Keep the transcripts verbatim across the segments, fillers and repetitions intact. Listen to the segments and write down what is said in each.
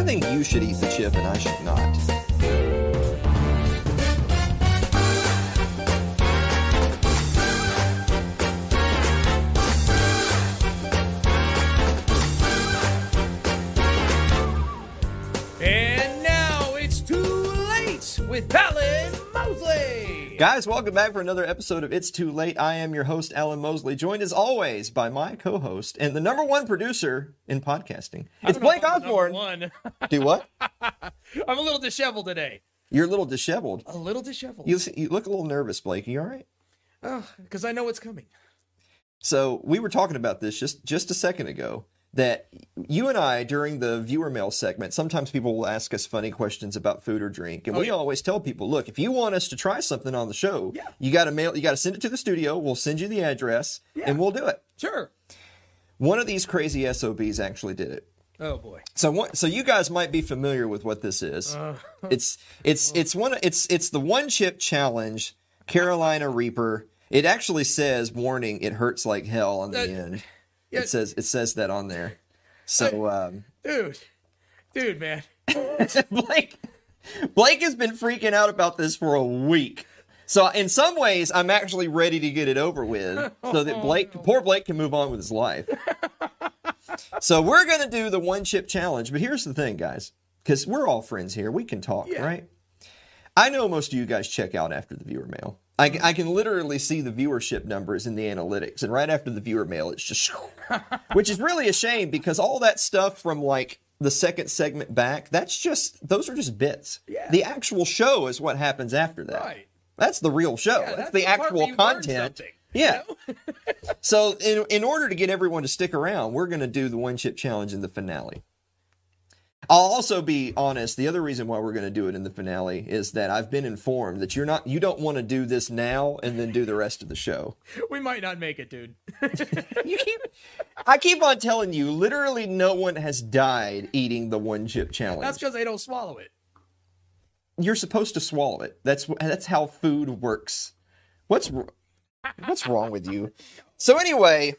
I think you should eat the chip and I should not. And now it's too late with Paladin Mosley. Guys, welcome back for another episode of It's Too Late. I am your host, Alan Mosley, joined as always by my co-host and the number one producer in podcasting. It's Blake Osborne. One. Do what? I'm a little disheveled today. You're a little disheveled. A little disheveled. You, you look a little nervous, Blake. Are you all right? Oh, because I know what's coming. So we were talking about this just, just a second ago, that you and I, during the viewer mail segment, sometimes people will ask us funny questions about food or drink. And oh, we yeah. always tell people, look, if you want us to try something on the show, yeah. you got to mail, you got to send it to the studio. We'll send you the address yeah. and we'll do it. Sure. One of these crazy S O Bs actually did it. Oh boy. So one, so you guys might be familiar with what this is. Uh, it's, it's, it's one, it's, it's the one chip challenge, Carolina Reaper. It actually says warning. It hurts like hell on the uh, end. It says it says that on there. So um dude dude man Blake Blake has been freaking out about this for a week. So in some ways I'm actually ready to get it over with so that Blake poor Blake can move on with his life. So we're going to do the one chip challenge, but here's the thing, guys, cuz we're all friends here. We can talk, yeah. right? I know most of you guys check out after the viewer mail. I, I can literally see the viewership numbers in the analytics. And right after the viewer mail, it's just, which is really a shame because all that stuff from like the second segment back, that's just, those are just bits. Yeah. The actual show is what happens after that. Right. That's the real show. Yeah, that's, that's the, the actual content. Yeah. You know? So in, in order to get everyone to stick around, we're going to do the one chip challenge in the finale. I'll also be honest. The other reason why we're going to do it in the finale is that I've been informed that you're not, you don't want to do this now and then do the rest of the show. We might not make it, dude. you keep, I keep on telling you, literally no one has died eating the one chip challenge. That's because they don't swallow it. You're supposed to swallow it. That's that's how food works. What's what's wrong with you? So anyway,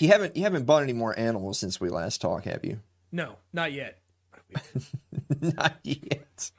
you haven't you haven't bought any more animals since we last talked, have you? No, not yet. Not yet.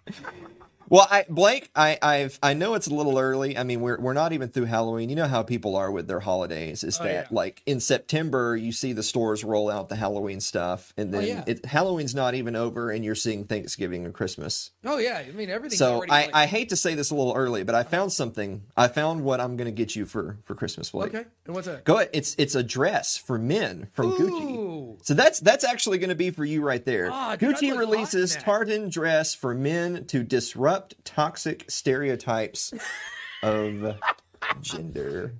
Well, I, Blake, I, I've, I know it's a little early. I mean, we're, we're not even through Halloween. You know how people are with their holidays is oh, that yeah. like in September, you see the stores roll out the Halloween stuff and then oh, yeah. it, Halloween's not even over and you're seeing Thanksgiving and Christmas. Oh yeah. I mean, everything's so already I, like... I hate to say this a little early, but I found something. I found what I'm going to get you for, for Christmas, Blake. Okay. And what's that? Go ahead. It's, it's a dress for men from Ooh. Gucci. So that's, that's actually going to be for you right there. Oh, Gucci releases tartan dress for men to disrupt toxic stereotypes of gender.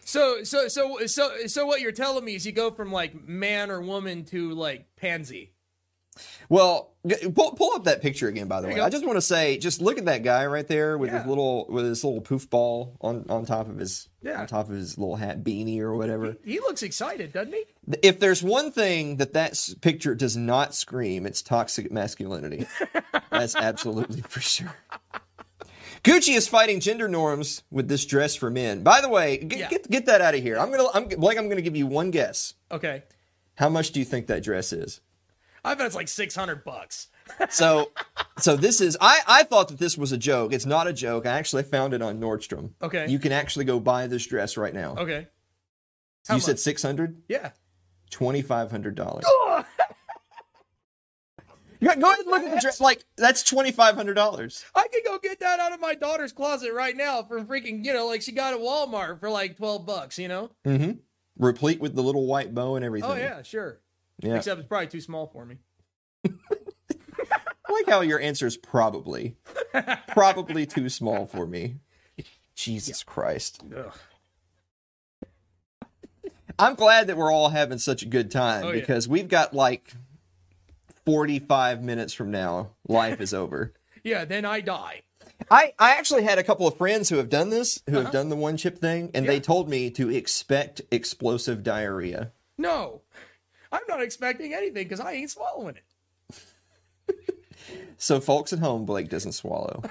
So, so, so, so, so, what you're telling me is you go from like man or woman to like pansy. Well, pull, pull up that picture again, by the way. I just want to say, just look at that guy right there with yeah. his little with his little poof ball on, on top of his yeah. on top of his little hat beanie or whatever. He, he looks excited, doesn't he? If there's one thing that that picture does not scream, it's toxic masculinity. That's absolutely for sure. Gucci is fighting gender norms with this dress for men. By the way, get yeah. get, get that out of here. I'm gonna I'm Blake. I'm gonna give you one guess. Okay. How much do you think that dress is? I bet it's like six hundred bucks. so, so this is, I, I thought that this was a joke. It's not a joke. I actually found it on Nordstrom. Okay. You can actually go buy this dress right now. Okay. How you much? Said six hundred? Yeah. twenty-five hundred dollars. Oh! Go ahead and look at the dress. Like, that's twenty-five hundred dollars. I could go get that out of my daughter's closet right now for freaking, you know, like she got at Walmart for like twelve bucks, you know? Mm-hmm. Replete with the little white bow and everything. Oh, yeah, sure. Yeah. Except it's probably too small for me. I like how your answer is probably. Probably too small for me. Jesus yeah. Christ. Ugh. I'm glad that we're all having such a good time oh, because yeah. we've got like forty-five minutes from now. Life is over. Yeah, then I die. I, I actually had a couple of friends who have done this, who uh-huh. have done the one chip thing, and yeah. they told me to expect explosive diarrhea. No. I'm not expecting anything because I ain't swallowing it. So, folks at home, Blake doesn't swallow.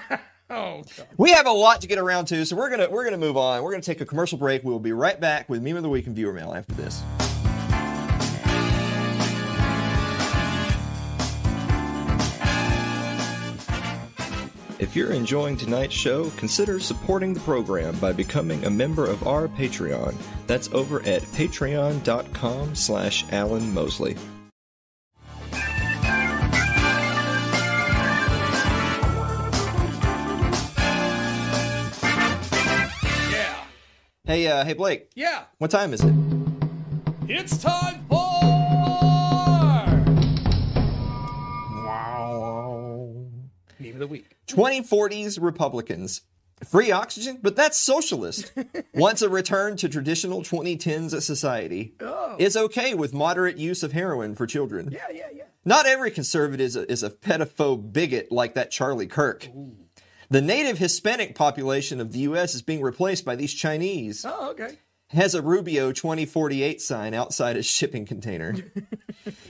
Oh, God. We have a lot to get around to, so we're gonna we're gonna move on. We're gonna take a commercial break. We will be right back with Meme of the Week and Viewer Mail after this. If you're enjoying tonight's show, consider supporting the program by becoming a member of our Patreon. That's over at patreon.com slash Alan Mosley. Yeah. Hey, uh, hey, Blake. Yeah. What time is it? It's time for... Name of the week. twenty forties Republicans. Free oxygen? But that's socialist. Wants a return to traditional twenty tens society. Oh. It's okay with moderate use of heroin for children. Yeah, yeah, yeah. Not every conservative is a, is a pedophobe bigot like that Charlie Kirk. Ooh. The native Hispanic population of the U S is being replaced by these Chinese. Oh, okay. Has a Rubio twenty forty-eight sign outside a shipping container.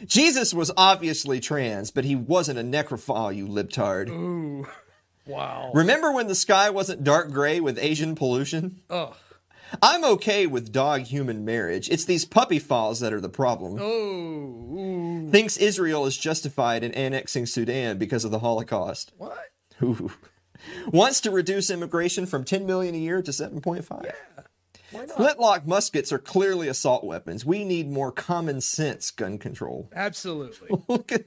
Jesus was obviously trans, but he wasn't a necrophile, you libtard. Ooh, wow. Remember when the sky wasn't dark gray with Asian pollution? Ugh. I'm okay with dog-human marriage. It's these puppy files that are the problem. Oh. Ooh. Thinks Israel is justified in annexing Sudan because of the Holocaust. What? Ooh. Wants to reduce immigration from ten million a year to seven point five. Yeah. Flintlock muskets are clearly assault weapons. We need more common sense gun control. Absolutely. Look at,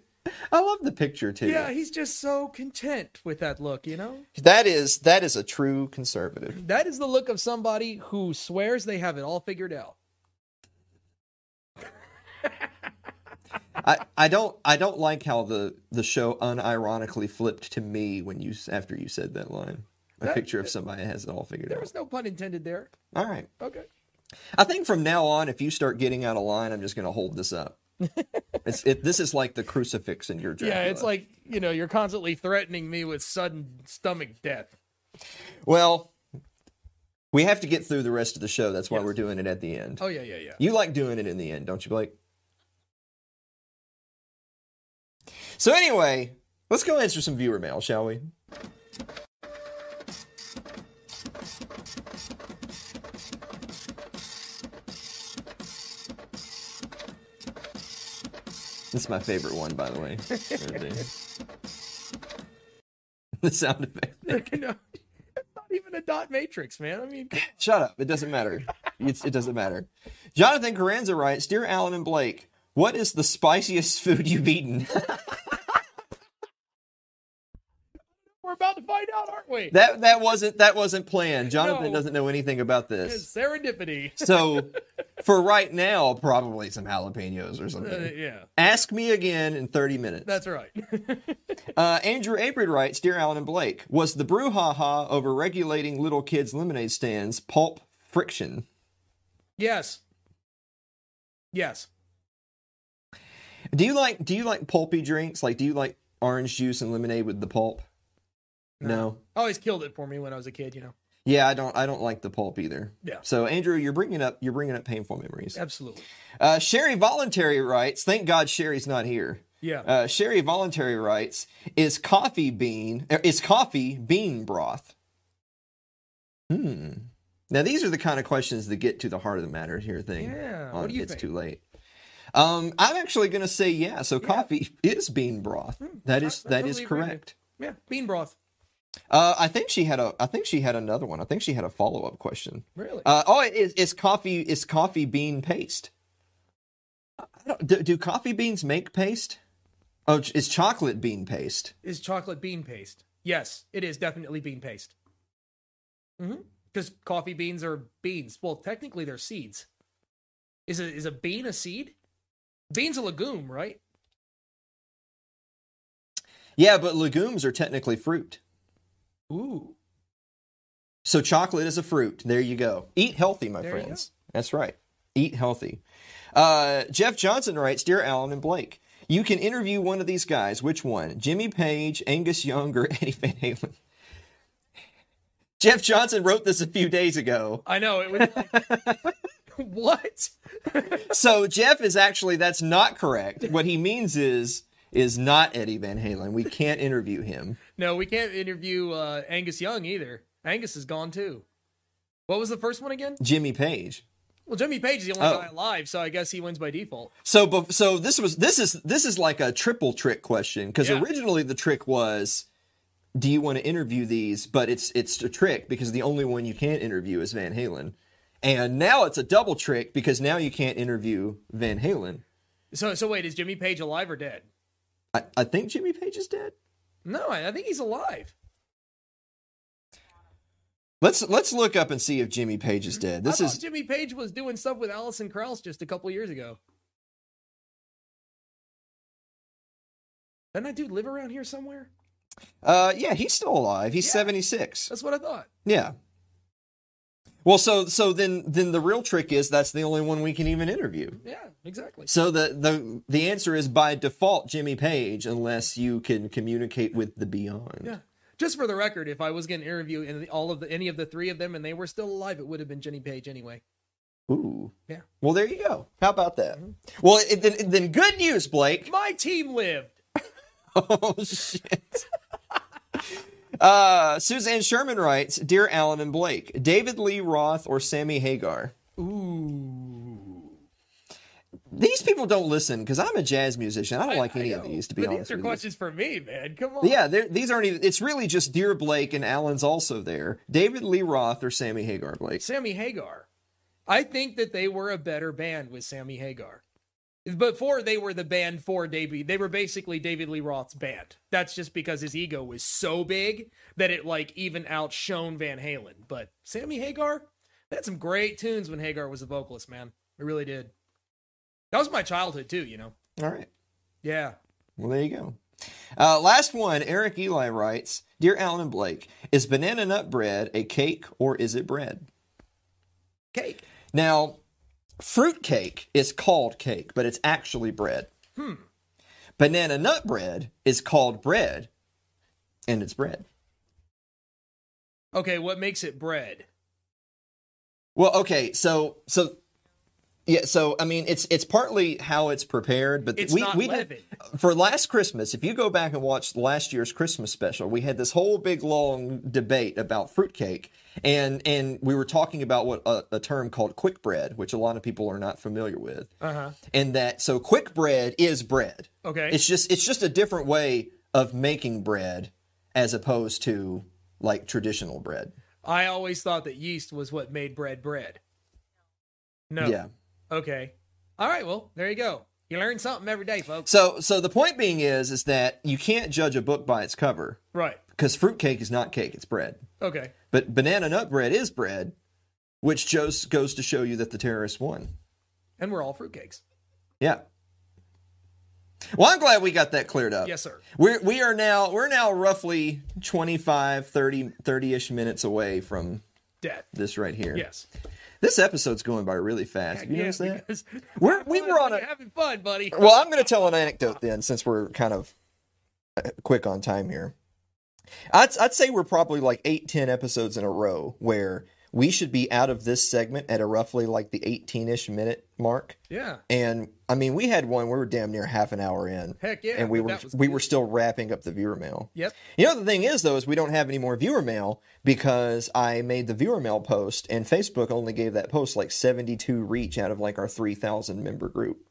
I love the picture too. Yeah, he's just so content with that look, you know? That is that is a true conservative. That is the look of somebody who swears they have it all figured out. I, I don't I don't like how the, the show unironically flipped to me when you after you said that line. A that, picture of somebody that has it all figured there out. There was no pun intended there. All right. Okay. I think from now on, if you start getting out of line, I'm just going to hold this up. it's, it, this is like the crucifix in your Dracula. Yeah, it's like, you know, you're constantly threatening me with sudden stomach death. Well, we have to get through the rest of the show. That's why yes. we're doing it at the end. Oh, yeah, yeah, yeah. You like doing it in the end, don't you, Blake? So anyway, let's go answer some viewer mail, shall we? This is my favorite one, by the way. The sound effect. No, it's not even a dot matrix, man. I mean, shut up. It doesn't matter. It's, it doesn't matter. Jonathan Carranza writes, "Dear Alan and Blake, what is the spiciest food you've eaten?" We're about to find out, aren't we? That that wasn't that wasn't planned. Jonathan no. doesn't know anything about this. It's serendipity. So, for right now, probably some jalapenos or something. Uh, yeah. Ask me again in thirty minutes. That's right. uh, Andrew Abrid writes, "Dear Alan and Blake, was the brouhaha over regulating little kids' lemonade stands pulp friction?" Yes. Yes. Do you like do you like pulpy drinks? Like, do you like orange juice and lemonade with the pulp? No. no. Always killed it for me when I was a kid, you know. Yeah, I don't I don't like the pulp either. Yeah. So Andrew, you're bringing up you're bringing up painful memories. Absolutely. Uh, Sherry Voluntary writes, thank God Sherry's not here. Yeah. Uh, Sherry Voluntary writes, is coffee bean er, is coffee bean broth? Hmm. Now these are the kind of questions that get to the heart of the matter here thing. Yeah. What do you it's think? Too late. Um, I'm actually going to say yeah. So yeah. coffee is bean broth. Mm, that is I, I that totally is correct. Yeah, bean broth. Uh, I think she had a. I think she had another one. I think she had a follow up question. Really? Uh, oh, it is. It's coffee. It's coffee bean paste. I don't, do, do coffee beans make paste? Oh, it's chocolate bean paste. Is chocolate bean paste? Yes, it is definitely bean paste. Mm-hmm. Because coffee beans are beans. Well, technically they're seeds. Is a is a bean a seed? Beans a legume, right? Yeah, but legumes are technically fruit. Ooh. So chocolate is a fruit. There you go. Eat healthy, my there friends. That's right. Eat healthy. Uh, Jeff Johnson writes, "Dear Alan and Blake, you can interview one of these guys. Which one? Jimmy Page, Angus Young, or Eddie Van Halen?" Jeff Johnson wrote this a few days ago. I know. It was... What? So Jeff is actually, that's not correct. What he means is... is not Eddie Van Halen. We can't interview him. No, we can't interview uh, Angus Young either. Angus is gone too. What was the first one again? Jimmy Page. Well, Jimmy Page is the only oh. guy alive, so I guess he wins by default. So, be- so this was this is this is like a triple trick question because yeah. originally the trick was do you want to interview these? But it's it's a trick because the only one you can't interview is Van Halen. And now it's a double trick because now you can't interview Van Halen. So so wait, is Jimmy Page alive or dead? I, I think Jimmy Page is dead. No, I, I think he's alive. Let's let's look up and see if Jimmy Page is dead. This I thought is Jimmy Page was doing stuff with Alison Krauss just a couple years ago. Doesn't that dude live around here somewhere? Uh, yeah, he's still alive. He's yeah, seventy-six. That's what I thought. Yeah. Well, so so then then the real trick is that's the only one we can even interview. Yeah, exactly. So the the the answer is by default Jimmy Page, unless you can communicate with the beyond. Yeah. Just for the record, if I was going to interview any, all of the, any of the three of them and they were still alive, it would have been Jimmy Page anyway. Ooh. Yeah. Well, there you go. How about that? Mm-hmm. Well, it, then, then good news, Blake. My team lived. Oh, shit. uh, Suzanne Sherman writes, Dear Alan and Blake, David Lee Roth or Sammy Hagar? Ooh. These people don't listen because I'm a jazz musician. I don't I, like any of these, to be but honest. These are questions for me, man. Come on. Yeah, these aren't even. It's really just Dear Blake and Alan's also there. David Lee Roth or Sammy Hagar, Blake? Sammy Hagar. I think that they were a better band with Sammy Hagar. Before they were the band for Davey, they were basically David Lee Roth's band. That's just because his ego was so big that it like even outshone Van Halen. But Sammy Hagar, they had some great tunes when Hagar was the vocalist, man. It really did. That was my childhood too, you know. All right. Yeah. Well, there you go. Uh, last one, Eric Eli writes, Dear Alan and Blake, is banana nut bread a cake or is it bread? Cake. Now, fruit cake is called cake, but it's actually bread. Hmm. Banana nut bread is called bread, and it's bread. Okay, what makes it bread? Well, okay, so so yeah, so I mean, it's it's partly how it's prepared, but it's we not we did, for last Christmas. If you go back and watch last year's Christmas special, we had this whole big long debate about fruit cake. And and we were talking about what a, a term called quick bread, which a lot of people are not familiar with. Uh-huh. And that so quick bread is bread. Okay. It's just it's just a different way of making bread as opposed to like traditional bread. I always thought that yeast was what made bread bread. No. Yeah. Okay. All right, well, there you go. You learn something every day, folks. So so the point being is is that you can't judge a book by its cover. Right. Because fruitcake is not cake, it's bread. Okay. But banana nut bread is bread, which just goes to show you that the terrorists won. And we're all fruitcakes. Yeah. Well, I'm glad we got that cleared up. Yes, sir. We're, we are now we're now roughly twenty-five, thirty, thirty-ish minutes away from death. This right here. Yes. This episode's going by really fast. Have you yeah, noticed that? We're, we were on a... having fun, buddy. Well, I'm going to tell an anecdote then, since we're kind of quick on time here. I'd, I'd say we're probably like eight, ten episodes in a row where we should be out of this segment at a roughly like the eighteen-ish minute mark. Yeah. And I mean, we had one, we were damn near half an hour in. Heck yeah. And we were we good. were still wrapping up the viewer mail. Yep. You know, the thing is, though, is we don't have any more viewer mail because I made the viewer mail post and Facebook only gave that post like seventy-two reach out of like our three thousand member group.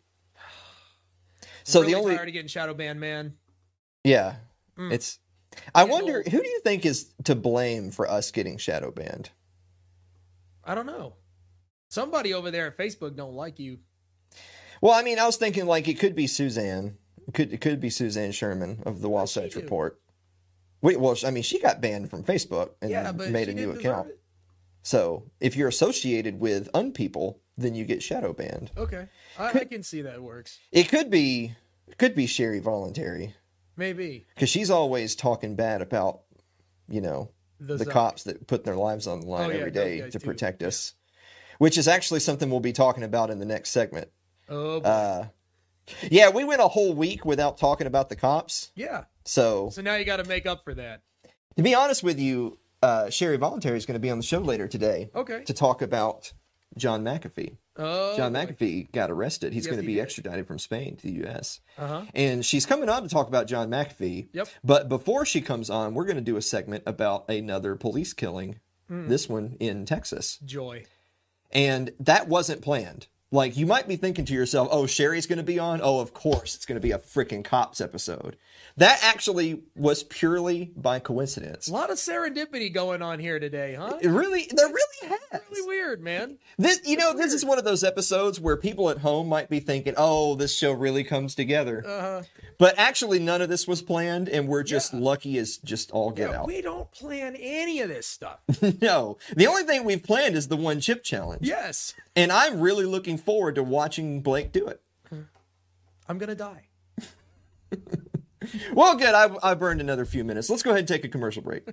So really the only. Tired of getting shadow banned, man. Yeah. Mm. It's. I wonder, who do you think is to blame for us getting shadow banned? I don't know. Somebody over there at Facebook don't like you. Well, I mean, I was thinking like it could be Suzanne. It could, it could be Suzanne Sherman of the Wasatch Report. Wait, well, I mean, she got banned from Facebook and yeah, made a new account. So if you're associated with unpeople, then you get shadow banned. Okay. I, could, I can see that works. It could be, it could be Sherry Voluntary. Maybe. Because she's always talking bad about, you know, the, the cops that put their lives on the line oh, yeah, every day to protect too. us, which is actually something we'll be talking about in the next segment. Oh, boy. Uh, yeah, we went a whole week without talking about the cops. Yeah. So so now you got to make up for that. To be honest with you, uh, Sherry Voluntary is going to be on the show later today. Okay. To talk about John McAfee. Oh, John McAfee got arrested. He's yes, going to be he extradited from Spain to the U S Uh-huh. And she's coming on to talk about John McAfee. Yep. But before she comes on, we're going to do a segment about another police killing, mm. this one in Texas. Joy. And that wasn't planned. Like, you might be thinking to yourself, oh, Sherry's going to be on? Oh, of course, it's going to be a freaking cops episode. That actually was purely by coincidence. A lot of serendipity going on here today, huh? It really, there really has. It's really weird, man. This, you it's know, weird. This is one of those episodes where people at home might be thinking, oh, this show really comes together. Uh-huh. But actually, none of this was planned, and we're just yeah. lucky as just all get yeah, out. We don't plan any of this stuff. No. The only thing we've planned is the one chip challenge. Yes. And I'm really looking forward to watching Blake do it. I'm gonna die. Well, good. I, I burned another few minutes. Let's go ahead and take a commercial break.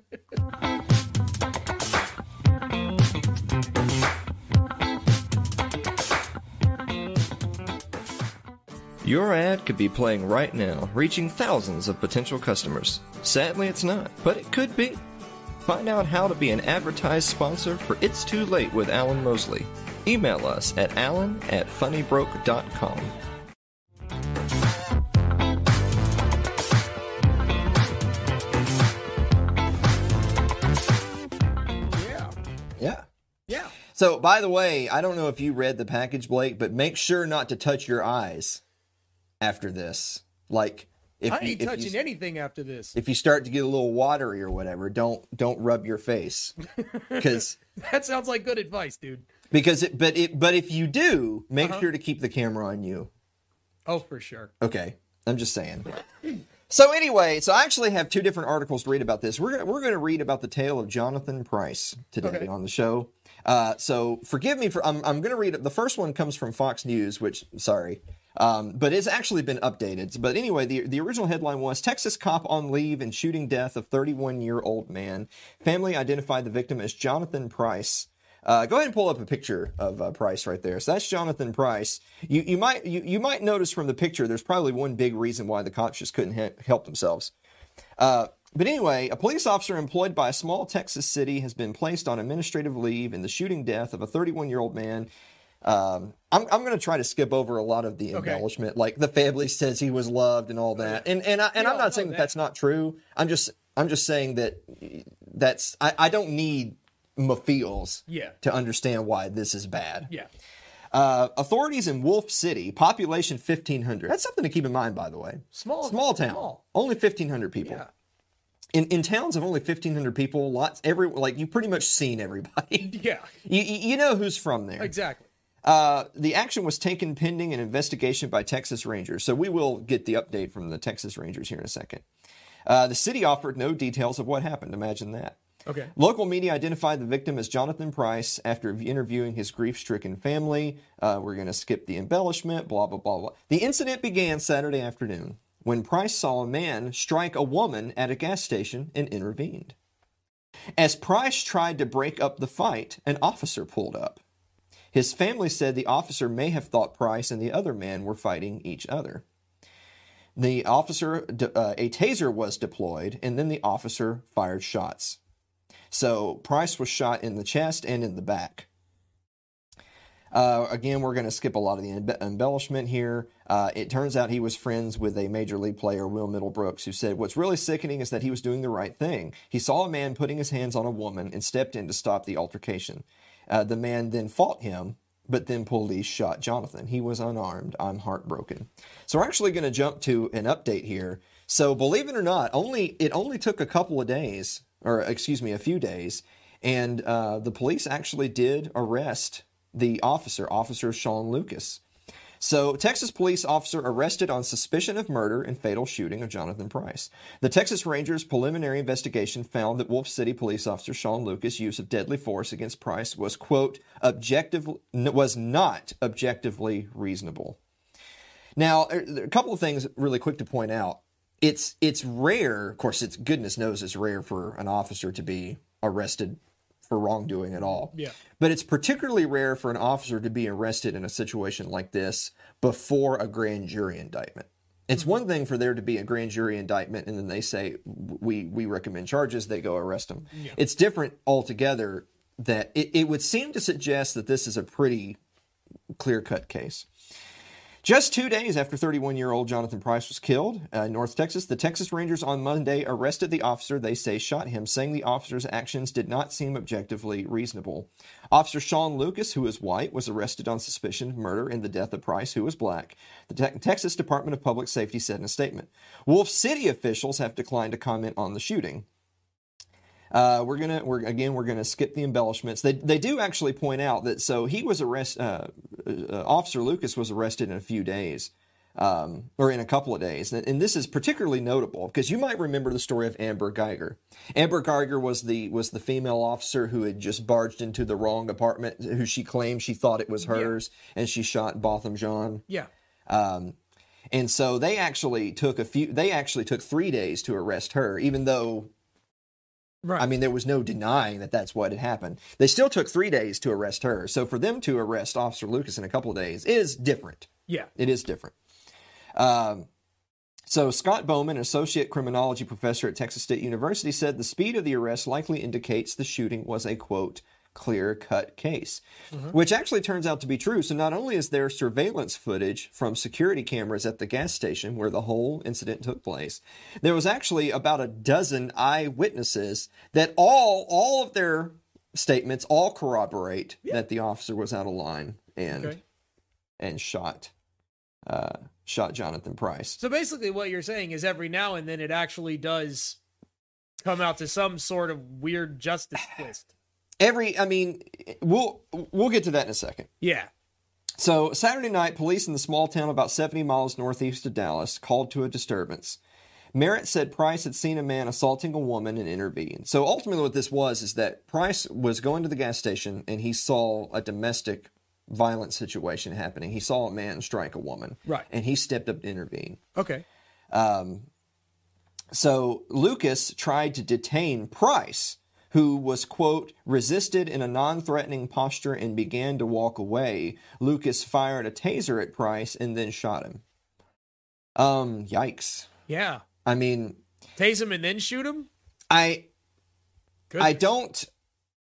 Your ad could be playing right now, reaching thousands of potential customers. Sadly, it's not, but it could be. Find out how to be an advertised sponsor for It's Too Late with Alan Mosley. Email us at alan at funnybroke dot com. Yeah. Yeah. Yeah. So, by the way, I don't know if you read the package, Blake, but make sure not to touch your eyes after this. Like... If I ain't you, touching you, anything after this. If you start to get a little watery or whatever, don't don't rub your face. Because that sounds like good advice, dude. Because it, but it, but if you do, make uh-huh. sure to keep the camera on you. Oh, for sure. Okay, I'm just saying. So anyway, so I actually have two different articles to read about this. We're gonna, we're going to read about the tale of Jonathan Price today okay. on the show. Uh, so forgive me for I'm I'm going to read it. The first one comes from Fox News, which sorry. Um, but it's actually been updated. But anyway, the, the original headline was, Texas cop on leave and shooting death of thirty-one-year-old man. Family identified the victim as Jonathan Price. Uh, go ahead and pull up a picture of uh, Price right there. So that's Jonathan Price. You you might you, you might notice from the picture, there's probably one big reason why the cops just couldn't he- help themselves. Uh, but anyway, a police officer employed by a small Texas city has been placed on administrative leave in the shooting death of a thirty-one-year-old man. Um, I'm, I'm going to try to skip over a lot of the embellishment, okay. like the family says he was loved and all that. And, and I, and I'm not saying that, that that's not true. I'm just, I'm just saying that that's, I, I don't need my feels yeah. to understand why this is bad. Yeah. Uh, authorities in Wolfe City, population fifteen hundred. That's something to keep in mind, by the way. Small, small town, small. Only fifteen hundred people. Yeah. In in towns of only fifteen hundred people, lots, every, like you've pretty much seen everybody. Yeah. You, you know who's from there. Exactly. Uh, the action was taken pending an investigation by Texas Rangers. So we will get the update from the Texas Rangers here in a second. Uh, the city offered no details of what happened. Imagine that. Okay. Local media identified the victim as Jonathan Price after interviewing his grief-stricken family. Uh, we're going to skip the embellishment, blah, blah, blah, blah. The incident began Saturday afternoon when Price saw a man strike a woman at a gas station and intervened. As Price tried to break up the fight, an officer pulled up. His family said the officer may have thought Price and the other man were fighting each other. The officer, uh, a taser was deployed, and then the officer fired shots. So Price was shot in the chest and in the back. Uh, again, we're going to skip a lot of the embe- embellishment here. Uh, it turns out he was friends with a major league player, Will Middlebrooks, who said, what's really sickening is that he was doing the right thing. He saw a man putting his hands on a woman and stepped in to stop the altercation. Uh, the man then fought him, but then police shot Jonathan. He was unarmed. I'm heartbroken. So we're actually going to jump to an update here. So believe it or not, only it only took a couple of days, or excuse me, a few days, and uh, the police actually did arrest the officer, Officer Sean Lucas. So, Texas police officer arrested on suspicion of murder and fatal shooting of Jonathan Price. The Texas Rangers preliminary investigation found that Wolf City police officer Sean Lucas' use of deadly force against Price was, quote, objective, was not objectively reasonable. Now, a couple of things really quick to point out. It's it's rare, of course, it's goodness knows it's rare for an officer to be arrested for wrongdoing at all. Yeah. But it's particularly rare for an officer to be arrested in a situation like this before a grand jury indictment. It's mm-hmm. one thing for there to be a grand jury indictment and then they say, we we recommend charges, they go arrest them. Yeah. It's different altogether that it, it would seem to suggest that this is a pretty clear-cut case. Just two days after thirty-one-year-old Jonathan Price was killed uh, in North Texas, the Texas Rangers on Monday arrested the officer they say shot him, saying the officer's actions did not seem objectively reasonable. Officer Sean Lucas, who is white, was arrested on suspicion of murder in the death of Price, who was black, the te- Texas Department of Public Safety said in a statement. Wolfe City officials have declined to comment on the shooting. Uh, we're gonna, we're again, we're gonna skip the embellishments. They they do actually point out that so he was arrested. Uh, uh, Officer Lucas was arrested in a few days, um, or in a couple of days, and, and this is particularly notable because you might remember the story of Amber Guyger. Amber Guyger was the was the female officer who had just barged into the wrong apartment, who she claimed she thought it was hers, yeah. and she shot Botham Jean. Yeah. Um, and so they actually took a few. They actually took three days to arrest her, even though. Right. I mean, there was no denying that that's what had happened. They still took three days to arrest her. So for them to arrest Officer Lucas in a couple of days is different. Yeah. It is different. Um, so Scott Bowman, an associate criminology professor at Texas State University, said the speed of the arrest likely indicates the shooting was a, quote, clear-cut case, mm-hmm. which actually turns out to be true. So not only is there surveillance footage from security cameras at the gas station where the whole incident took place, there was actually about a dozen eyewitnesses that all all of their statements all corroborate yeah. that the officer was out of line and okay. and shot uh, shot Jonathan Price. So basically what you're saying is every now and then it actually does come out to some sort of weird justice twist. Every, I mean, we'll we'll get to that in a second. Yeah. So Saturday night, police in the small town about seventy miles northeast of Dallas called to a disturbance. Merritt said Price had seen a man assaulting a woman and intervened. So ultimately what this was is that Price was going to the gas station and he saw a domestic violence situation happening. He saw a man strike a woman. Right. And he stepped up to intervene. Okay. Um. So Lucas tried to detain Price, who was, quote, resisted in a non-threatening posture and began to walk away. Lucas fired a taser at Price and then shot him. Um, yikes. Yeah. I mean... Tase him and then shoot him? I Goodness. I don't...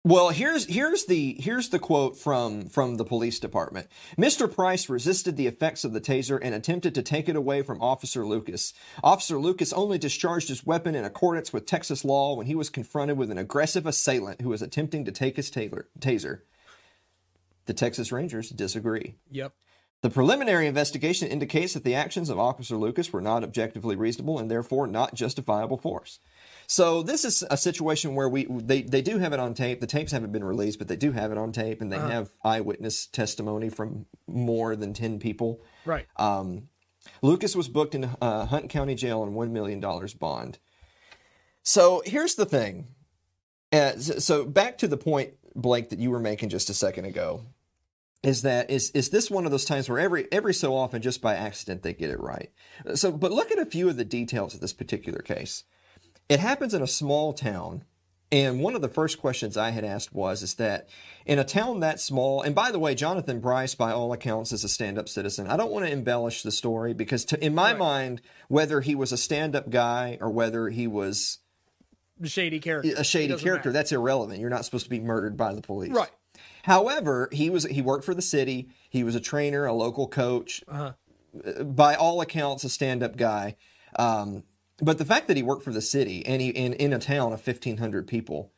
Well, here's here's the here's the quote from, from the police department. Mister Price resisted the effects of the taser and attempted to take it away from Officer Lucas. Officer Lucas only discharged his weapon in accordance with Texas law when he was confronted with an aggressive assailant who was attempting to take his taser. The Texas Rangers disagree. Yep. The preliminary investigation indicates that the actions of Officer Lucas were not objectively reasonable and therefore not justifiable force. So this is a situation where we they, they do have it on tape. The tapes haven't been released, but they do have it on tape, and they uh-huh. have eyewitness testimony from more than ten people. Right. Um, Lucas was booked in uh, Hunt County Jail on one million dollars bond. So here's the thing. Uh, so back to the point, Blake, that you were making just a second ago, is that is is this one of those times where every every so often, just by accident, they get it right. So, but look at a few of the details of this particular case. It happens in a small town, and one of the first questions I had asked was, is that in a town that small, and by the way, Jonathan Price, by all accounts, is a stand-up citizen. I don't want to embellish the story because to, in my right. mind, whether he was a stand-up guy or whether he was a shady character, a shady character, matter. That's irrelevant. You're not supposed to be murdered by the police. Right. However, he was he worked for the city. He was a trainer, a local coach. Uh-huh. By all accounts, a stand-up guy. Um But the fact that he worked for the city and he in, in a town of fifteen hundred people,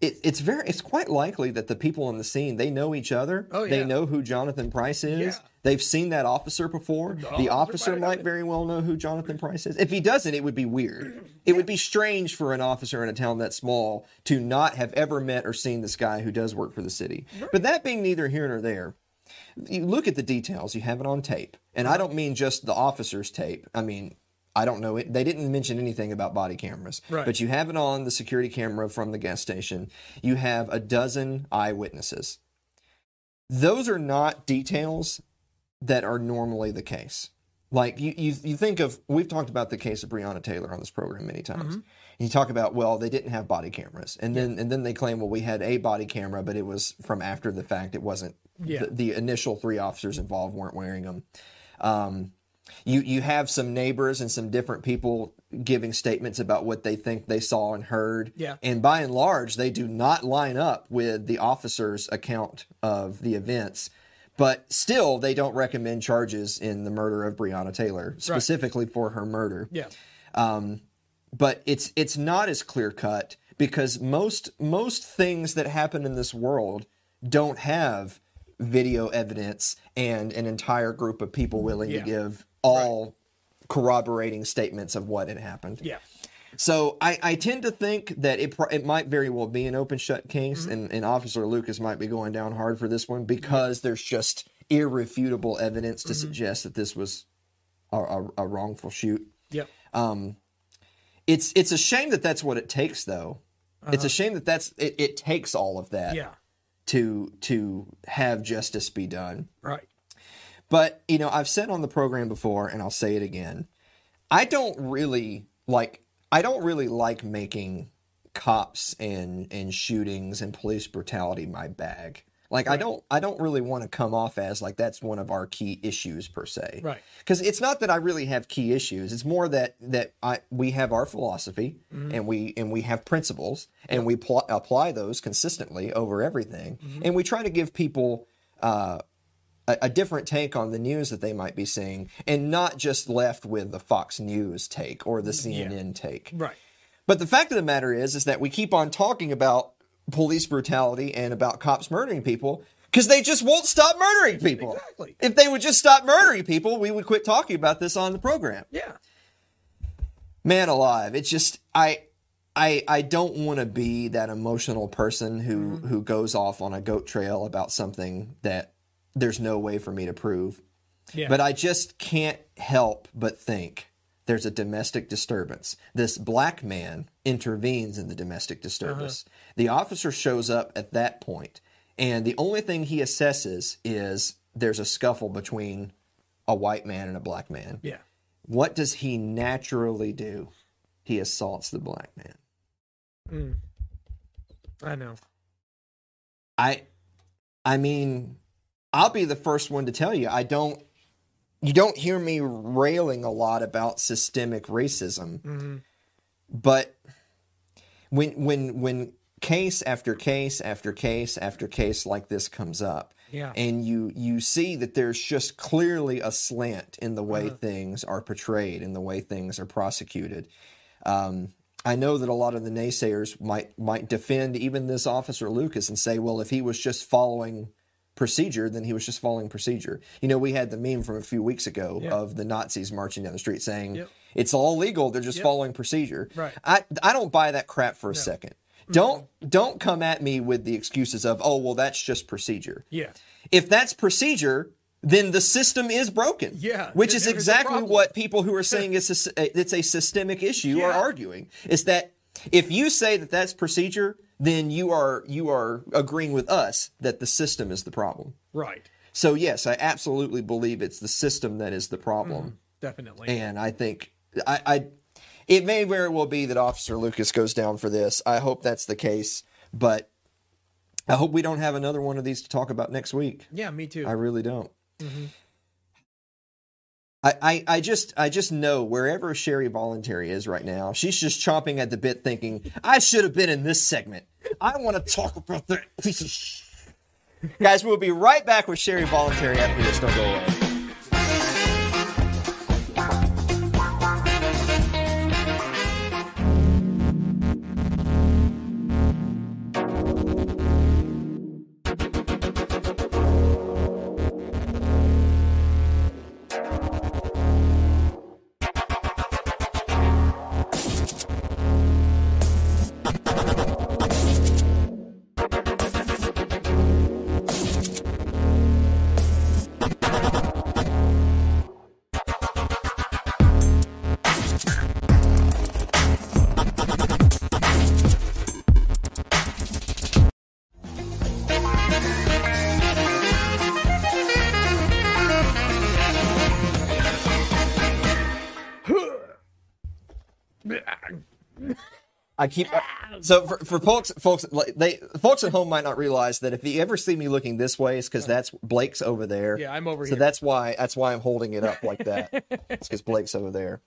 it, it's very it's quite likely that the people on the scene, they know each other. Oh, yeah. They know who Jonathan Price is. Yeah. They've seen that officer before. Oh, the officer might very well know who Jonathan Price is. If he doesn't, it would be weird. It would be strange for an officer in a town that small to not have ever met or seen this guy who does work for the city. Right. But that being neither here nor there, you look at the details. You have it on tape. And I don't mean just the officer's tape. I mean... I don't know. They didn't mention anything about body cameras. Right. But you have it on the security camera from the gas station. You have a dozen eyewitnesses. Those are not details that are normally the case. Like, you you, you think of, we've talked about the case of Breonna Taylor on this program many times. Mm-hmm. And you talk about, well, they didn't have body cameras. And yeah. then and then they claim, well, we had a body camera, but it was from after the fact. It wasn't, yeah. the, the initial three officers involved weren't wearing them. Um You you have some neighbors and some different people giving statements about what they think they saw and heard. Yeah. And by and large, they do not line up with the officer's account of the events. But still, they don't recommend charges in the murder of Breonna Taylor, specifically right. for her murder. Yeah. Um, but it's it's not as clear cut because most most things that happen in this world don't have video evidence and an entire group of people willing yeah. to give all right. corroborating statements of what had happened. Yeah. So I, I tend to think that it it might very well be an open-shut case, mm-hmm. and, and Officer Lucas might be going down hard for this one because there's just irrefutable evidence to mm-hmm. suggest that this was a, a, a wrongful shoot. Yep. Um, it's it's a shame that that's what it takes, though. Uh-huh. It's a shame that that's it, it takes all of that yeah. to to have justice be done. Right. But, you know, I've said on the program before, and I'll say it again, I don't really like... I don't really like making cops and, and shootings and police brutality my bag. Like right. I don't I don't really want to come off as like that's one of our key issues per se. Right. Because it's not that I really have key issues. It's more that that I we have our philosophy mm-hmm. and we and we have principles and yeah. we pl- apply those consistently over everything. Mm-hmm. And we try to give people uh, a, a different take on the news that they might be seeing and not just left with the Fox News take or the C N N yeah. take. Right. But the fact of the matter is, is that we keep on talking about police brutality and about cops murdering people because they just won't stop murdering people. Exactly. If they would just stop murdering people, we would quit talking about this on the program. Yeah. Man alive. It's just, I, I, I don't want to be that emotional person who, mm-hmm. who goes off on a goat trail about something that there's no way for me to prove. Yeah. But I just can't help but think there's a domestic disturbance. This black man intervenes in the domestic disturbance. Uh-huh. The officer shows up at that point, and the only thing he assesses is there's a scuffle between a white man and a black man. Yeah. What does he naturally do? He assaults the black man. Mm. I know. I, I mean... I'll be the first one to tell you, I don't, you don't hear me railing a lot about systemic racism, mm-hmm. but when, when, when case after case after case after case like this comes up yeah. and you, you see that there's just clearly a slant in the way uh-huh. things are portrayed and the way things are prosecuted. Um, I know that a lot of the naysayers might, might defend even this Officer Lucas and say, well, if he was just following procedure, then he was just following procedure. You know, we had the meme from a few weeks ago yeah. of the Nazis marching down the street saying, yep. it's all legal, they're just yep. following procedure. Right. I, I don't buy that crap for a no. second. Don't no. don't come at me with the excuses of, oh, well, that's just procedure. Yeah. If that's procedure, then the system is broken. Yeah. Which is exactly what people who are saying it's a, it's a systemic issue yeah. are arguing. It's that if you say that that's procedure, then you are you are agreeing with us that the system is the problem. Right. So, yes, I absolutely believe it's the system that is the problem. Mm, definitely. And I think I, I it may very well be that Officer Lucas goes down for this. I hope that's the case. But I hope we don't have another one of these to talk about next week. Yeah, me too. I really don't. Mm-hmm. I, I, I just I just know wherever Sherry Voluntary is right now, she's just chomping at the bit thinking, I should have been in this segment. I want to talk about that piece of sh-. Guys, we'll be right back with Sherry Voluntary after this. Don't go away. I keep so for, for folks, folks, they folks at home might not realize that if you ever see me looking this way, it's because that's Blake's over there. Yeah, I'm over so here. So that's why that's why I'm holding it up like that. It's because Blake's over there.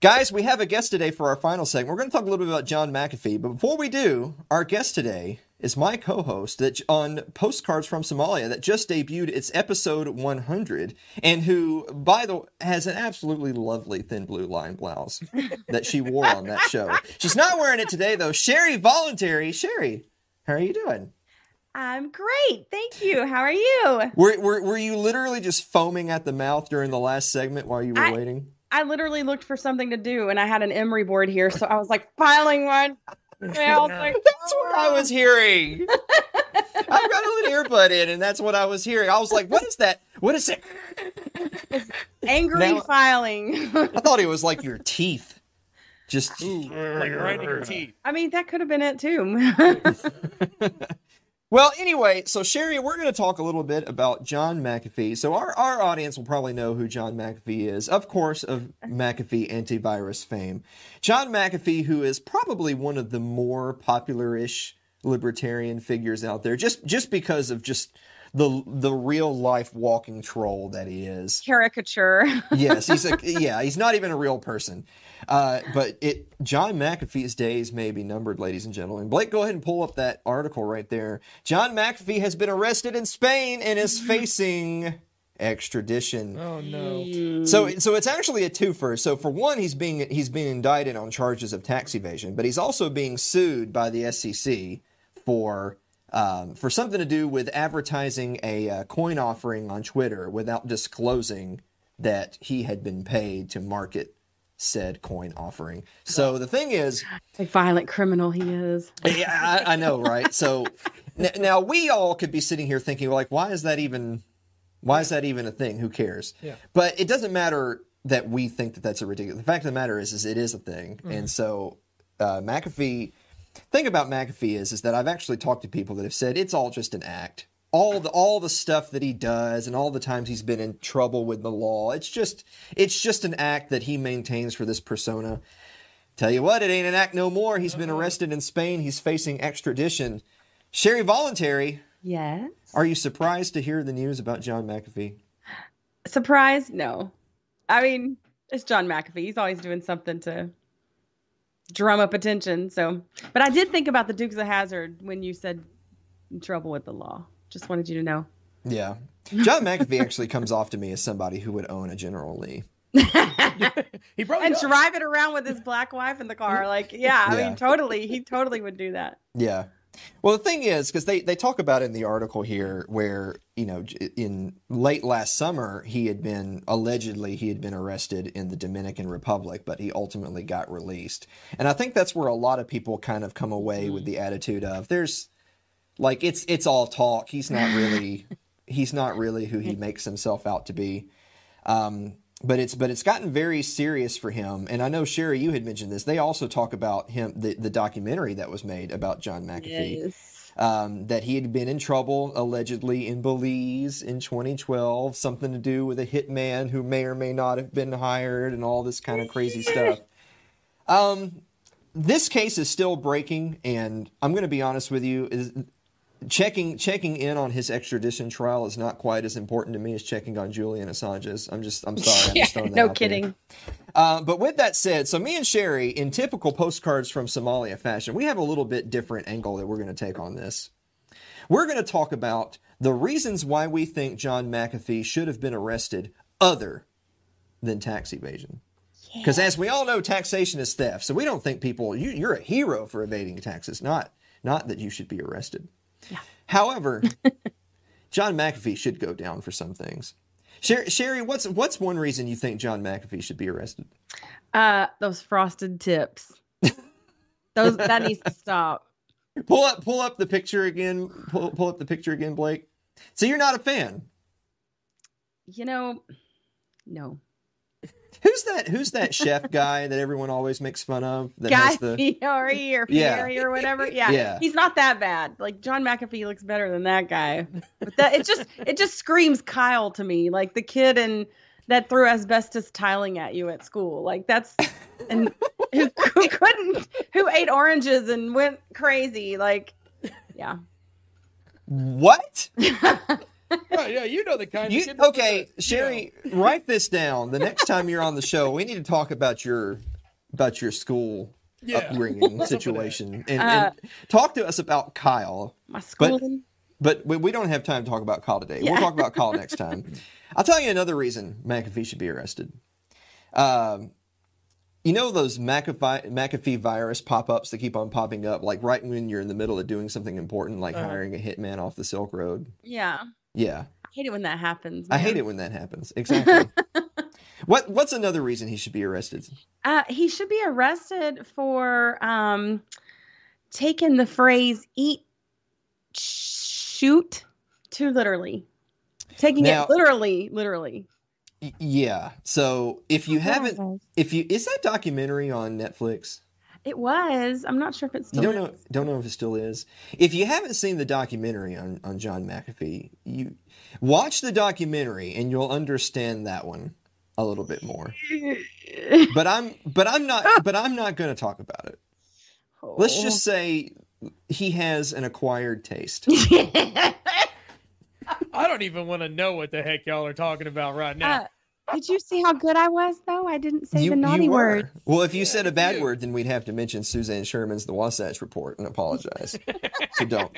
Guys, we have a guest today for our final segment. We're going to talk a little bit about John McAfee, but before we do, our guest today is my co-host that on Postcards from Somalia that just debuted its episode one hundred, and who, by the way, has an absolutely lovely thin blue line blouse that she wore on that show. She's not wearing it today, though. Sherry Voluntary. Sherry, how are you doing? I'm great. Thank you. How are you? Were, were, were you literally just foaming at the mouth during the last segment while you were I- waiting? I literally looked for something to do, and I had an emery board here, so I was like filing one. I was like, oh. That's what I was hearing. I got a little earbud in, and that's what I was hearing. I was like, what is that? What is it? Angry now, filing. I thought it was like your teeth. Just like grinding your teeth. I mean, that could have been it, too. Well, anyway, so Sherry, we're going to talk a little bit about John McAfee. So our, our audience will probably know who John McAfee is, of course, of McAfee antivirus fame. John McAfee, who is probably one of the more popular-ish libertarian figures out there, just just because of just the the real-life walking troll that he is. Caricature. Yes, he's a, yeah, he's not even a real person. Uh, but it John McAfee's days may be numbered, ladies and gentlemen. Blake, go ahead and pull up that article right there. John McAfee has been arrested in Spain and is facing extradition. Oh no! So, so it's actually a twofer. So, for one, he's being he's being indicted on charges of tax evasion, but he's also being sued by the S E C for um, for something to do with advertising a uh, coin offering on Twitter without disclosing that he had been paid to market said coin offering. So the thing is, a violent criminal he is. Yeah, I, I know, right? So n- now we all could be sitting here thinking, like, why is that even? Why is that even a thing? Who cares? Yeah. But it doesn't matter that we think that that's a ridiculous. The fact of the matter is, is it is a thing. Mm. And so uh, McAfee. Thing about McAfee is, is that I've actually talked to people that have said it's all just an act. All the all the stuff that he does and all the times he's been in trouble with the law, it's just it's just an act that he maintains for this persona. Tell you what, it ain't an act no more. He's been arrested in Spain. He's facing extradition. Sherry Voluntary. Yes. Are you surprised to hear the news about John McAfee? Surprised? No. I mean, it's John McAfee. He's always doing something to drum up attention. So, but I did think about the Dukes of Hazzard when you said in trouble with the law. Just wanted you to know. Yeah. John McAfee actually comes off to me as somebody who would own a General Lee. He probably and does. Drive it around with his black wife in the car. Like, yeah, I yeah. mean, totally. He totally would do that. Yeah. Well, the thing is, because they, they talk about it in the article here where, you know, in late last summer, he had been allegedly he had been arrested in the Dominican Republic, but he ultimately got released. And I think that's where a lot of people kind of come away with the attitude of there's Like it's it's all talk. He's not really he's not really who he makes himself out to be. Um, but it's but it's gotten very serious for him. And I know Sherry, you had mentioned this. They also talk about him the, the documentary that was made about John McAfee. Yes. Um, that he had been in trouble allegedly in Belize in twenty twelve, something to do with a hitman who may or may not have been hired, and all this kind of crazy stuff. Um, this case is still breaking, and I'm going to be honest with you. Is, Checking checking in on his extradition trial is not quite as important to me as checking on Julian Assange's. I'm just I'm sorry. I'm yeah, just throwing that no out kidding. Uh, but with that said, so me and Sherry, in typical Postcards from Somalia fashion, we have a little bit different angle that we're going to take on this. We're going to talk about the reasons why we think John McAfee should have been arrested, other than tax evasion. Because yeah. as we all know, taxation is theft. So we don't think people you, you're a hero for evading taxes. Not not that you should be arrested. Yeah. However, John McAfee should go down for some things. Sher- Sherry, what's what's one reason you think John McAfee should be arrested? Uh, those frosted tips. Those that needs to stop. Pull up, pull up the picture again. Pull, pull up the picture again, Blake. So you're not a fan? You know, no. Who's that? Who's that chef guy that everyone always makes fun of? That guy has the... Fiore or Fiore yeah. or whatever. Yeah. yeah, he's not that bad. Like John McAfee looks better than that guy. But that it just it just screams Kyle to me. Like the kid and that threw asbestos tiling at you at school. Like that's and who, who couldn't who ate oranges and went crazy. Like yeah, what? Right, yeah, you know the kind you, of okay, that, Sherry, you know. Write this down. The next time you're on the show, we need to talk about your about your school yeah. upbringing situation. And, uh, and talk to us about Kyle. My schooling. But, but we don't have time to talk about Kyle today. Yeah. We'll talk about Kyle next time. I'll tell you another reason McAfee should be arrested. Um, you know those McAfee, McAfee virus pop-ups that keep on popping up, like right when you're in the middle of doing something important, like uh-huh. hiring a hitman off the Silk Road? Yeah. Yeah. I hate it when that happens. Man. I hate it when that happens. Exactly. What What's another reason he should be arrested? Uh, he should be arrested for um, taking the phrase "eat, shoot" too literally. Taking now, it literally, literally. Y- yeah. So if you haven't, if you is that documentary on Netflix? It was. I'm not sure if it's still. You don't know. Don't know if it still is. If you haven't seen the documentary on on John McAfee, you watch the documentary and you'll understand that one a little bit more. But I'm but I'm not but I'm not going to talk about it. Oh. Let's just say he has an acquired taste. I don't even want to know what the heck y'all are talking about right now. Uh, did you see how good I was though? I didn't say you, the naughty word. Well, if you yeah, said a bad word, then we'd have to mention Suzanne Sherman's The Wasatch Report and apologize. So don't.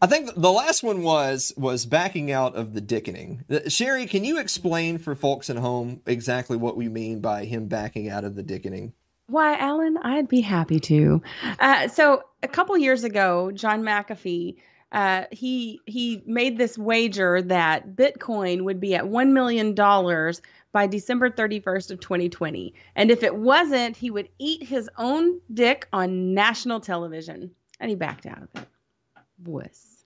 I think the last one was was backing out of the dickening. Sherry, can you explain for folks at home exactly what we mean by him backing out of the dickening? Why, Alan, I'd be happy to. Uh, so a couple years ago, John McAfee, uh, he he made this wager that Bitcoin would be at one million dollars by December thirty-first of twenty twenty. And if it wasn't, he would eat his own dick on national television. And he backed out of it. Voice.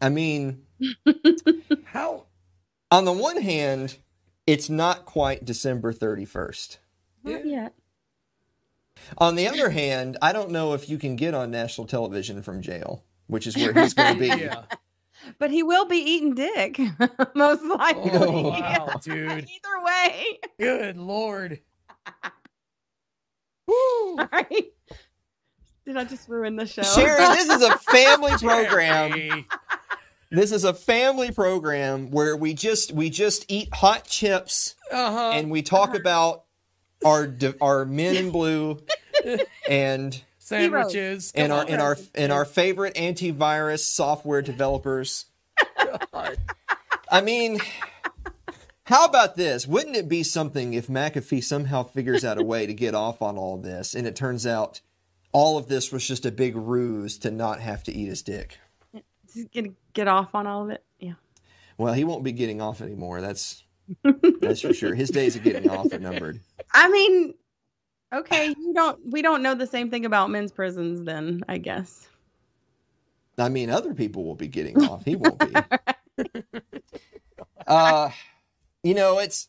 I mean, how? On the one hand, it's not quite December thirty-first. Not yeah. yet. On the other hand, I don't know if you can get on national television from jail, which is where he's going to be. Yeah. But he will be eating dick, most likely. Oh, wow, dude. Either way. Good Lord. Woo. Sorry. Did I just ruin the show? Sherry, this is a family program. This is a family program where we just we just eat hot chips uh-huh. and we talk uh-huh. about our our men in blue and sandwiches and our and our and our favorite antivirus software developers. God. I mean, how about this? Wouldn't it be something if McAfee somehow figures out a way to get off on all this, and it turns out all of this was just a big ruse to not have to eat his dick? He's gonna get off on all of it. Yeah. Well, he won't be getting off anymore. That's that's for sure. His days of getting off are numbered. I mean, okay, you don't. We don't know the same thing about men's prisons, then, I guess. I mean, other people will be getting off. He won't be. uh, you know, it's.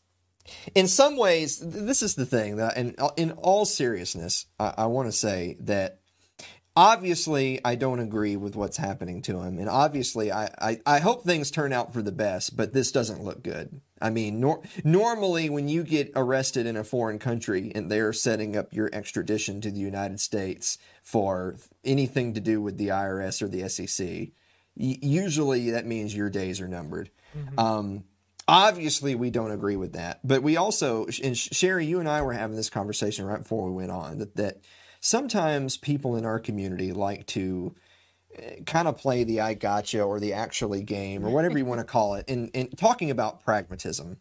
In some ways, this is the thing that, and in, in all seriousness, I, I want to say that obviously I don't agree with what's happening to him, and obviously I, I, I hope things turn out for the best. But this doesn't look good. I mean, nor, normally when you get arrested in a foreign country and they're setting up your extradition to the United States for anything to do with the I R S or the S E C, y- usually that means your days are numbered. Mm-hmm. Um, Obviously, we don't agree with that, but we also, and Sherry, you and I were having this conversation right before we went on, that, that sometimes people in our community like to kind of play the I gotcha or the actually game or whatever you want to call it, and, and talking about pragmatism.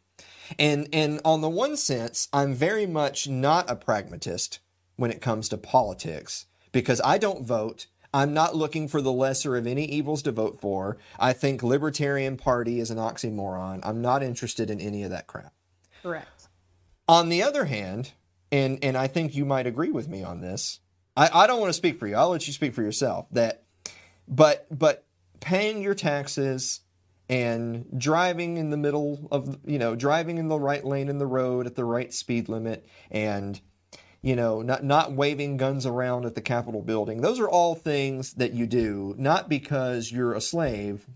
And, and on the one sense, I'm very much not a pragmatist when it comes to politics because I don't vote. I'm not looking for the lesser of any evils to vote for. I think Libertarian Party is an oxymoron. I'm not interested in any of that crap. Correct. On the other hand, and and I think you might agree with me on this. I, I don't want to speak for you. I'll let you speak for yourself. That, but but paying your taxes and driving in the middle of, you know, driving in the right lane in the road at the right speed limit and, you know, not not waving guns around at the Capitol building. Those are all things that you do, not because you're a slave,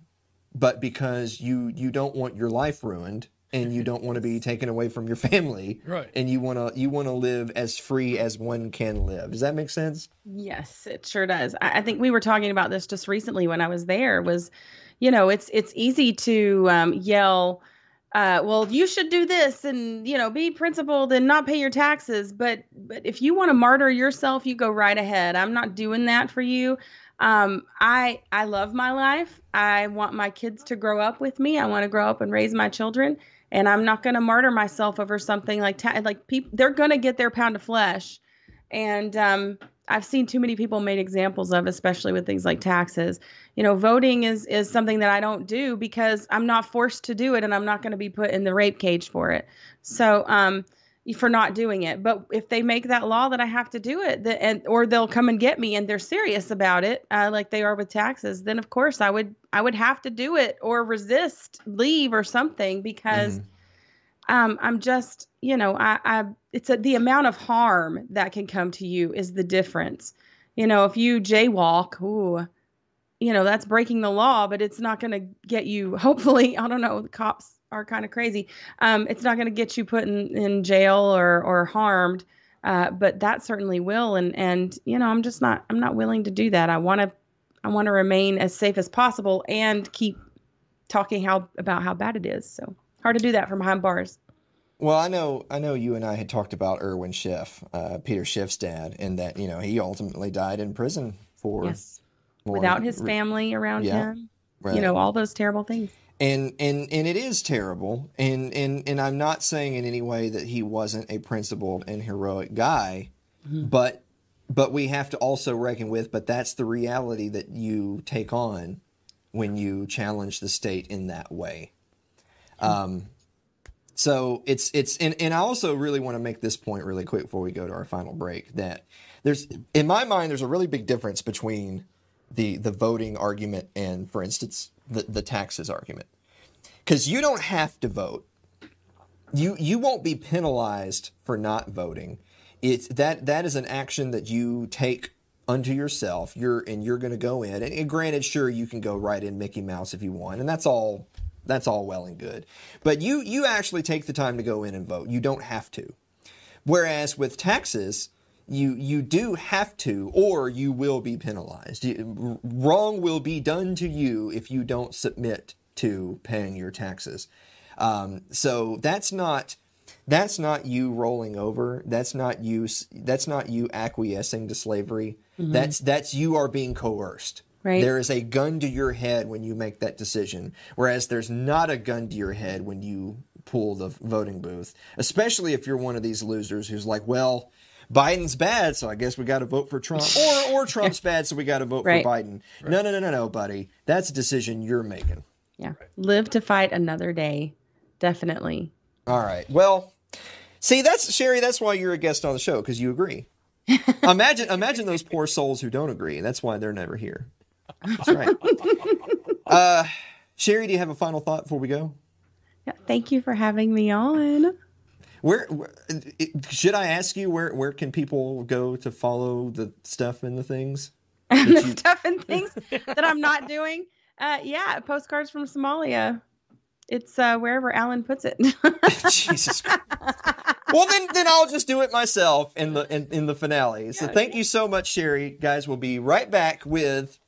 but because you, you don't want your life ruined and you don't want to be taken away from your family. Right. And you want to you want to live as free as one can live. Does that make sense? Yes, it sure does. I, I think we were talking about this just recently when I was there was, you know, it's, it's easy to um, yell uh, well, you should do this and, you know, be principled and not pay your taxes. But but if you want to martyr yourself, you go right ahead. I'm not doing that for you. Um, I I love my life. I want my kids to grow up with me. I want to grow up and raise my children. And I'm not going to martyr myself over something like ta- like people. They're going to get their pound of flesh. And um, I've seen too many people made examples of, especially with things like taxes. You know, voting is is something that I don't do because I'm not forced to do it, and I'm not going to be put in the rape cage for it. So um, for not doing it. But if they make that law that I have to do it, the, and or they'll come and get me, and they're serious about it, uh, like they are with taxes, then of course I would I would have to do it or resist, leave, or something, because. Mm-hmm. Um, I'm just, you know, I, I, it's a, the amount of harm that can come to you is the difference. You know, if you jaywalk, ooh, you know, that's breaking the law, but it's not going to get you, hopefully, I don't know, the cops are kind of crazy. Um, it's not going to get you put in, in jail or, or harmed. Uh, but that certainly will. And, and, you know, I'm just not, I'm not willing to do that. I want to, I want to remain as safe as possible and keep talking how, about how bad it is. So. Hard to do that from behind bars. Well, I know, I know you and I had talked about Irwin Schiff, uh, Peter Schiff's dad, and that, you know, he ultimately died in prison for yes. without his family around yeah, him. Right. You know, all those terrible things. And and and it is terrible. And and and I'm not saying in any way that he wasn't a principled and heroic guy, mm-hmm. but but we have to also reckon with. But that's the reality that you take on when you challenge the state in that way. Um, so it's, it's, and, and I also really want to make this point really quick before we go to our final break, that there's, in my mind, there's a really big difference between the, the voting argument and, for instance, the, the taxes argument, because you don't have to vote. You, you won't be penalized for not voting. It's that, that is an action that you take unto yourself. You're, and you're going to go in and, and granted, sure, you can go right in Mickey Mouse if you want. And that's all. That's all well and good. But you you actually take the time to go in and vote. You don't have to. Whereas with taxes, you you do have to, or you will be penalized. You, wrong will be done to you if you don't submit to paying your taxes. Um, so that's not that's not you rolling over. That's not you that's not you acquiescing to slavery. Mm-hmm. That's that's you are being coerced. Right. There is a gun to your head when you make that decision, whereas there's not a gun to your head when you pull the voting booth, especially if you're one of these losers who's like, well, Biden's bad, so I guess we got to vote for Trump, or or Trump's bad, so we got to vote right. for Biden. Right. No, no, no, no, no, buddy. That's a decision you're making. Yeah. Right. Live to fight another day. Definitely. All right. Well, see, that's Sherry. That's why you're a guest on the show, because you agree. Imagine, imagine those poor souls who don't agree. That's why they're never here. That's right. uh, Sherry, do you have a final thought before we go? Yeah, thank you for having me on. Where, where should I ask you where, where can people go to follow the stuff and the things? the you... stuff and things that I'm not doing? Uh, yeah, Postcards from Somalia. It's uh, wherever Alan puts it. Jesus Christ. Well, then, then I'll just do it myself in the in, in the finale. So yeah, thank okay. you so much, Sherry. Guys, we'll be right back with...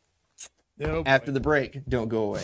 Nope. After the break, don't go away.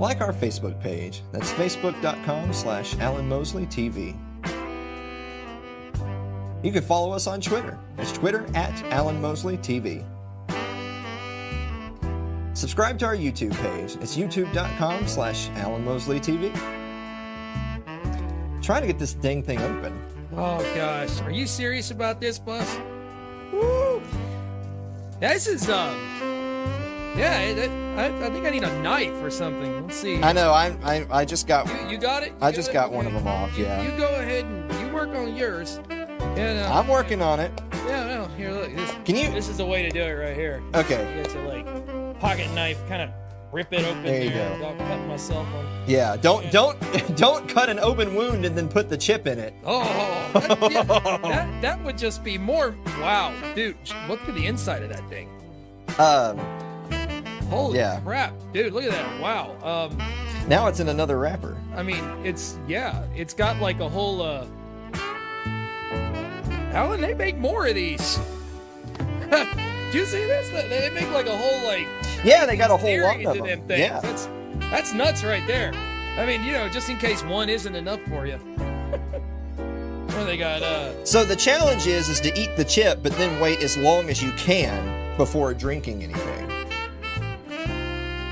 Like our Facebook page. That's facebook.com slash Alan Mosley TV. You can follow us on Twitter. That's Twitter at Alan Mosley T V. Subscribe to our YouTube page. It's youtube.com slash Alan Mosley TV. I'm trying to get this dang thing open. Oh, gosh. Are you serious about this, boss? Woo! This is, um... yeah, it, it, I, I think I need a knife or something. Let's see. I know. I I, I just got... You, you got it? You I just got one of them off, you, yeah. You go ahead and you work on yours. Yeah, no, I'm working here. on it. Yeah, no, here, look. This, Can you... this is the way to do it right here. Okay. You get your, like, pocket knife, kind of rip it open. There you there. go. I'll cut myself on. Yeah, don't, yeah. don't, don't cut an open wound and then put the chip in it. Oh, that, yeah, that, that would just be more, wow. Dude, look at the inside of that thing. Um, Holy yeah. crap. Dude, look at that. Wow. Um, now it's in another wrapper. I mean, it's, yeah, it's got like a whole, uh, Alan, they make more of these. Do you see this? They make like a whole like yeah, they got a whole lot of them. them yeah, that's that's nuts right there. I mean, you know, just in case one isn't enough for you. Well, they got uh. So the challenge is is to eat the chip, but then wait as long as you can before drinking anything.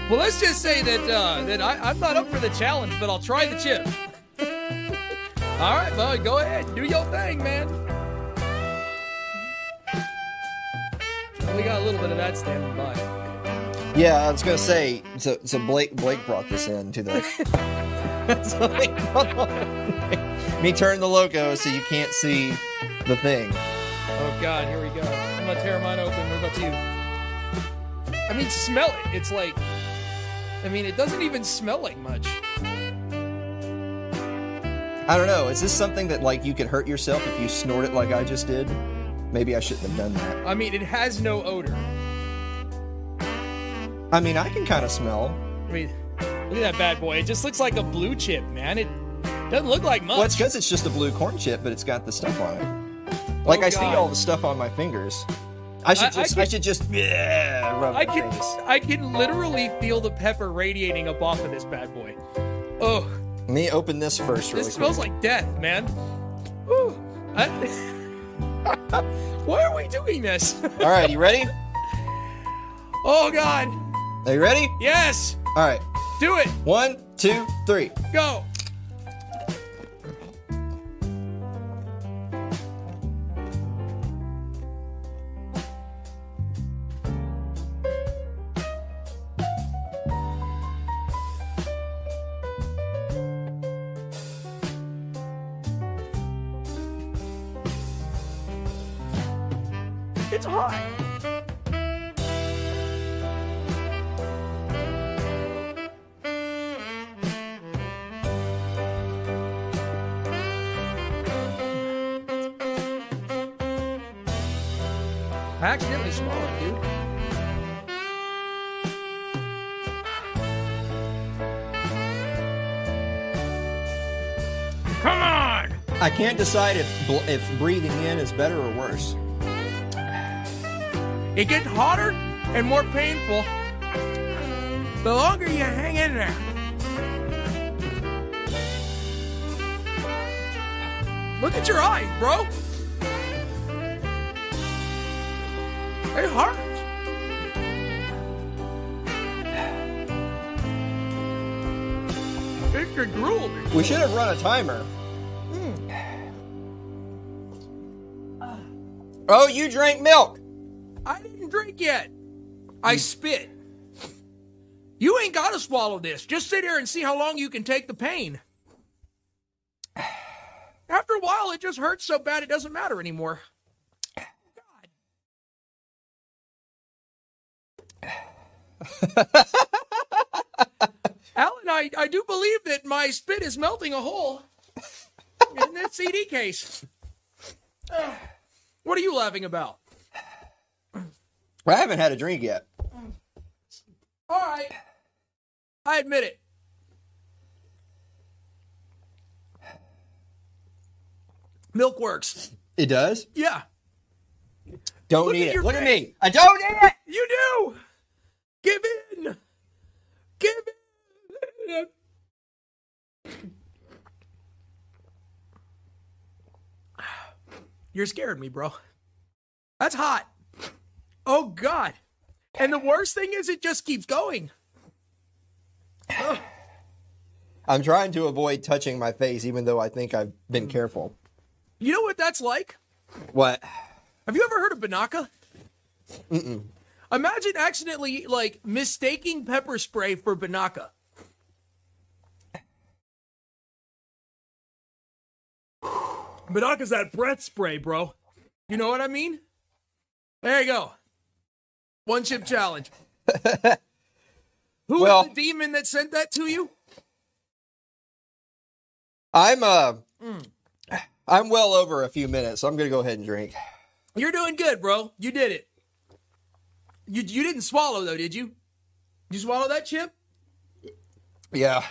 Well, let's just say that uh, that I, I'm not up for the challenge, but I'll try the chip. All right, bud, go ahead, do your thing, man. We got a little bit of that standing by. Yeah, I was gonna say. So, so Blake, Blake brought this in to the. So they, me turn the logo so you can't see the thing. Oh God, here we go. I'm gonna tear mine open. What about you? I mean, smell it. It's like, I mean, it doesn't even smell like much. I don't know. Is this something that like you could hurt yourself if you snort it like I just did? Maybe I shouldn't have done that. I mean, it has no odor. I mean, I can kind of smell. I mean, look at that bad boy. It just looks like a blue chip, man. It doesn't look like much. Well, it's because it's just a blue corn chip, but it's got the stuff on it. Like, oh, I God. see all the stuff on my fingers. I should just, I, I, can, I should just, yeah, rub I my can, face. I can literally feel the pepper radiating up off of this bad boy. Oh. Let me open this first really This smells quick. like death, man. Whew. I... Why are we doing this? All right, you ready? Oh, God. Are you ready? Yes. All right. Do it. One, two, three. Go. It's hot. I accidentally swallowed it, dude. Come on! I can't decide if if breathing in is better or worse. It gets hotter and more painful the longer you hang in there. Look at your eyes, bro. It hurts. It's your gruel. We should have run a timer. Mm. Oh, you drank milk. I didn't drink yet. I spit. You ain't got to swallow this. Just sit here and see how long you can take the pain. After a while, it just hurts so bad it doesn't matter anymore. God. Alan, I, I do believe that my spit is melting a hole in that C D case. Uh, what are you laughing about? I haven't had a drink yet. All right. I admit it. Milk works. It does? Yeah. Don't need it. Look at me. I don't need it. You do. Give in. Give You're scaring me, bro. That's hot. Oh, God. And the worst thing is it just keeps going. Ugh. I'm trying to avoid touching my face, even though I think I've been careful. You know what that's like? What? Have you ever heard of Binaca? Mm-mm. Imagine accidentally, like, mistaking pepper spray for Binaca. Binaca's that breath spray, bro. You know what I mean? There you go. One chip challenge. Who well, was the demon that sent that to you? I'm uh, mm. I'm well over a few minutes, so I'm gonna go ahead and drink. You're doing good, bro. You did it. You you didn't swallow though, did you? You swallow that chip? Yeah.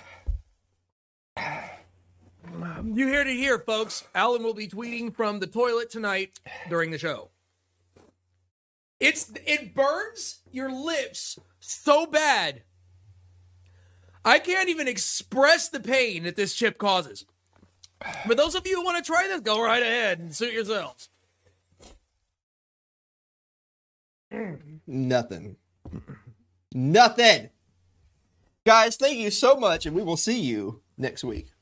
You heard it here, folks. Alan will be tweeting from the toilet tonight during the show. It's it burns your lips so bad. I can't even express the pain that this chip causes. For those of you who want to try this, go right ahead and suit yourselves. Nothing. Nothing. Guys, thank you so much, and we will see you next week.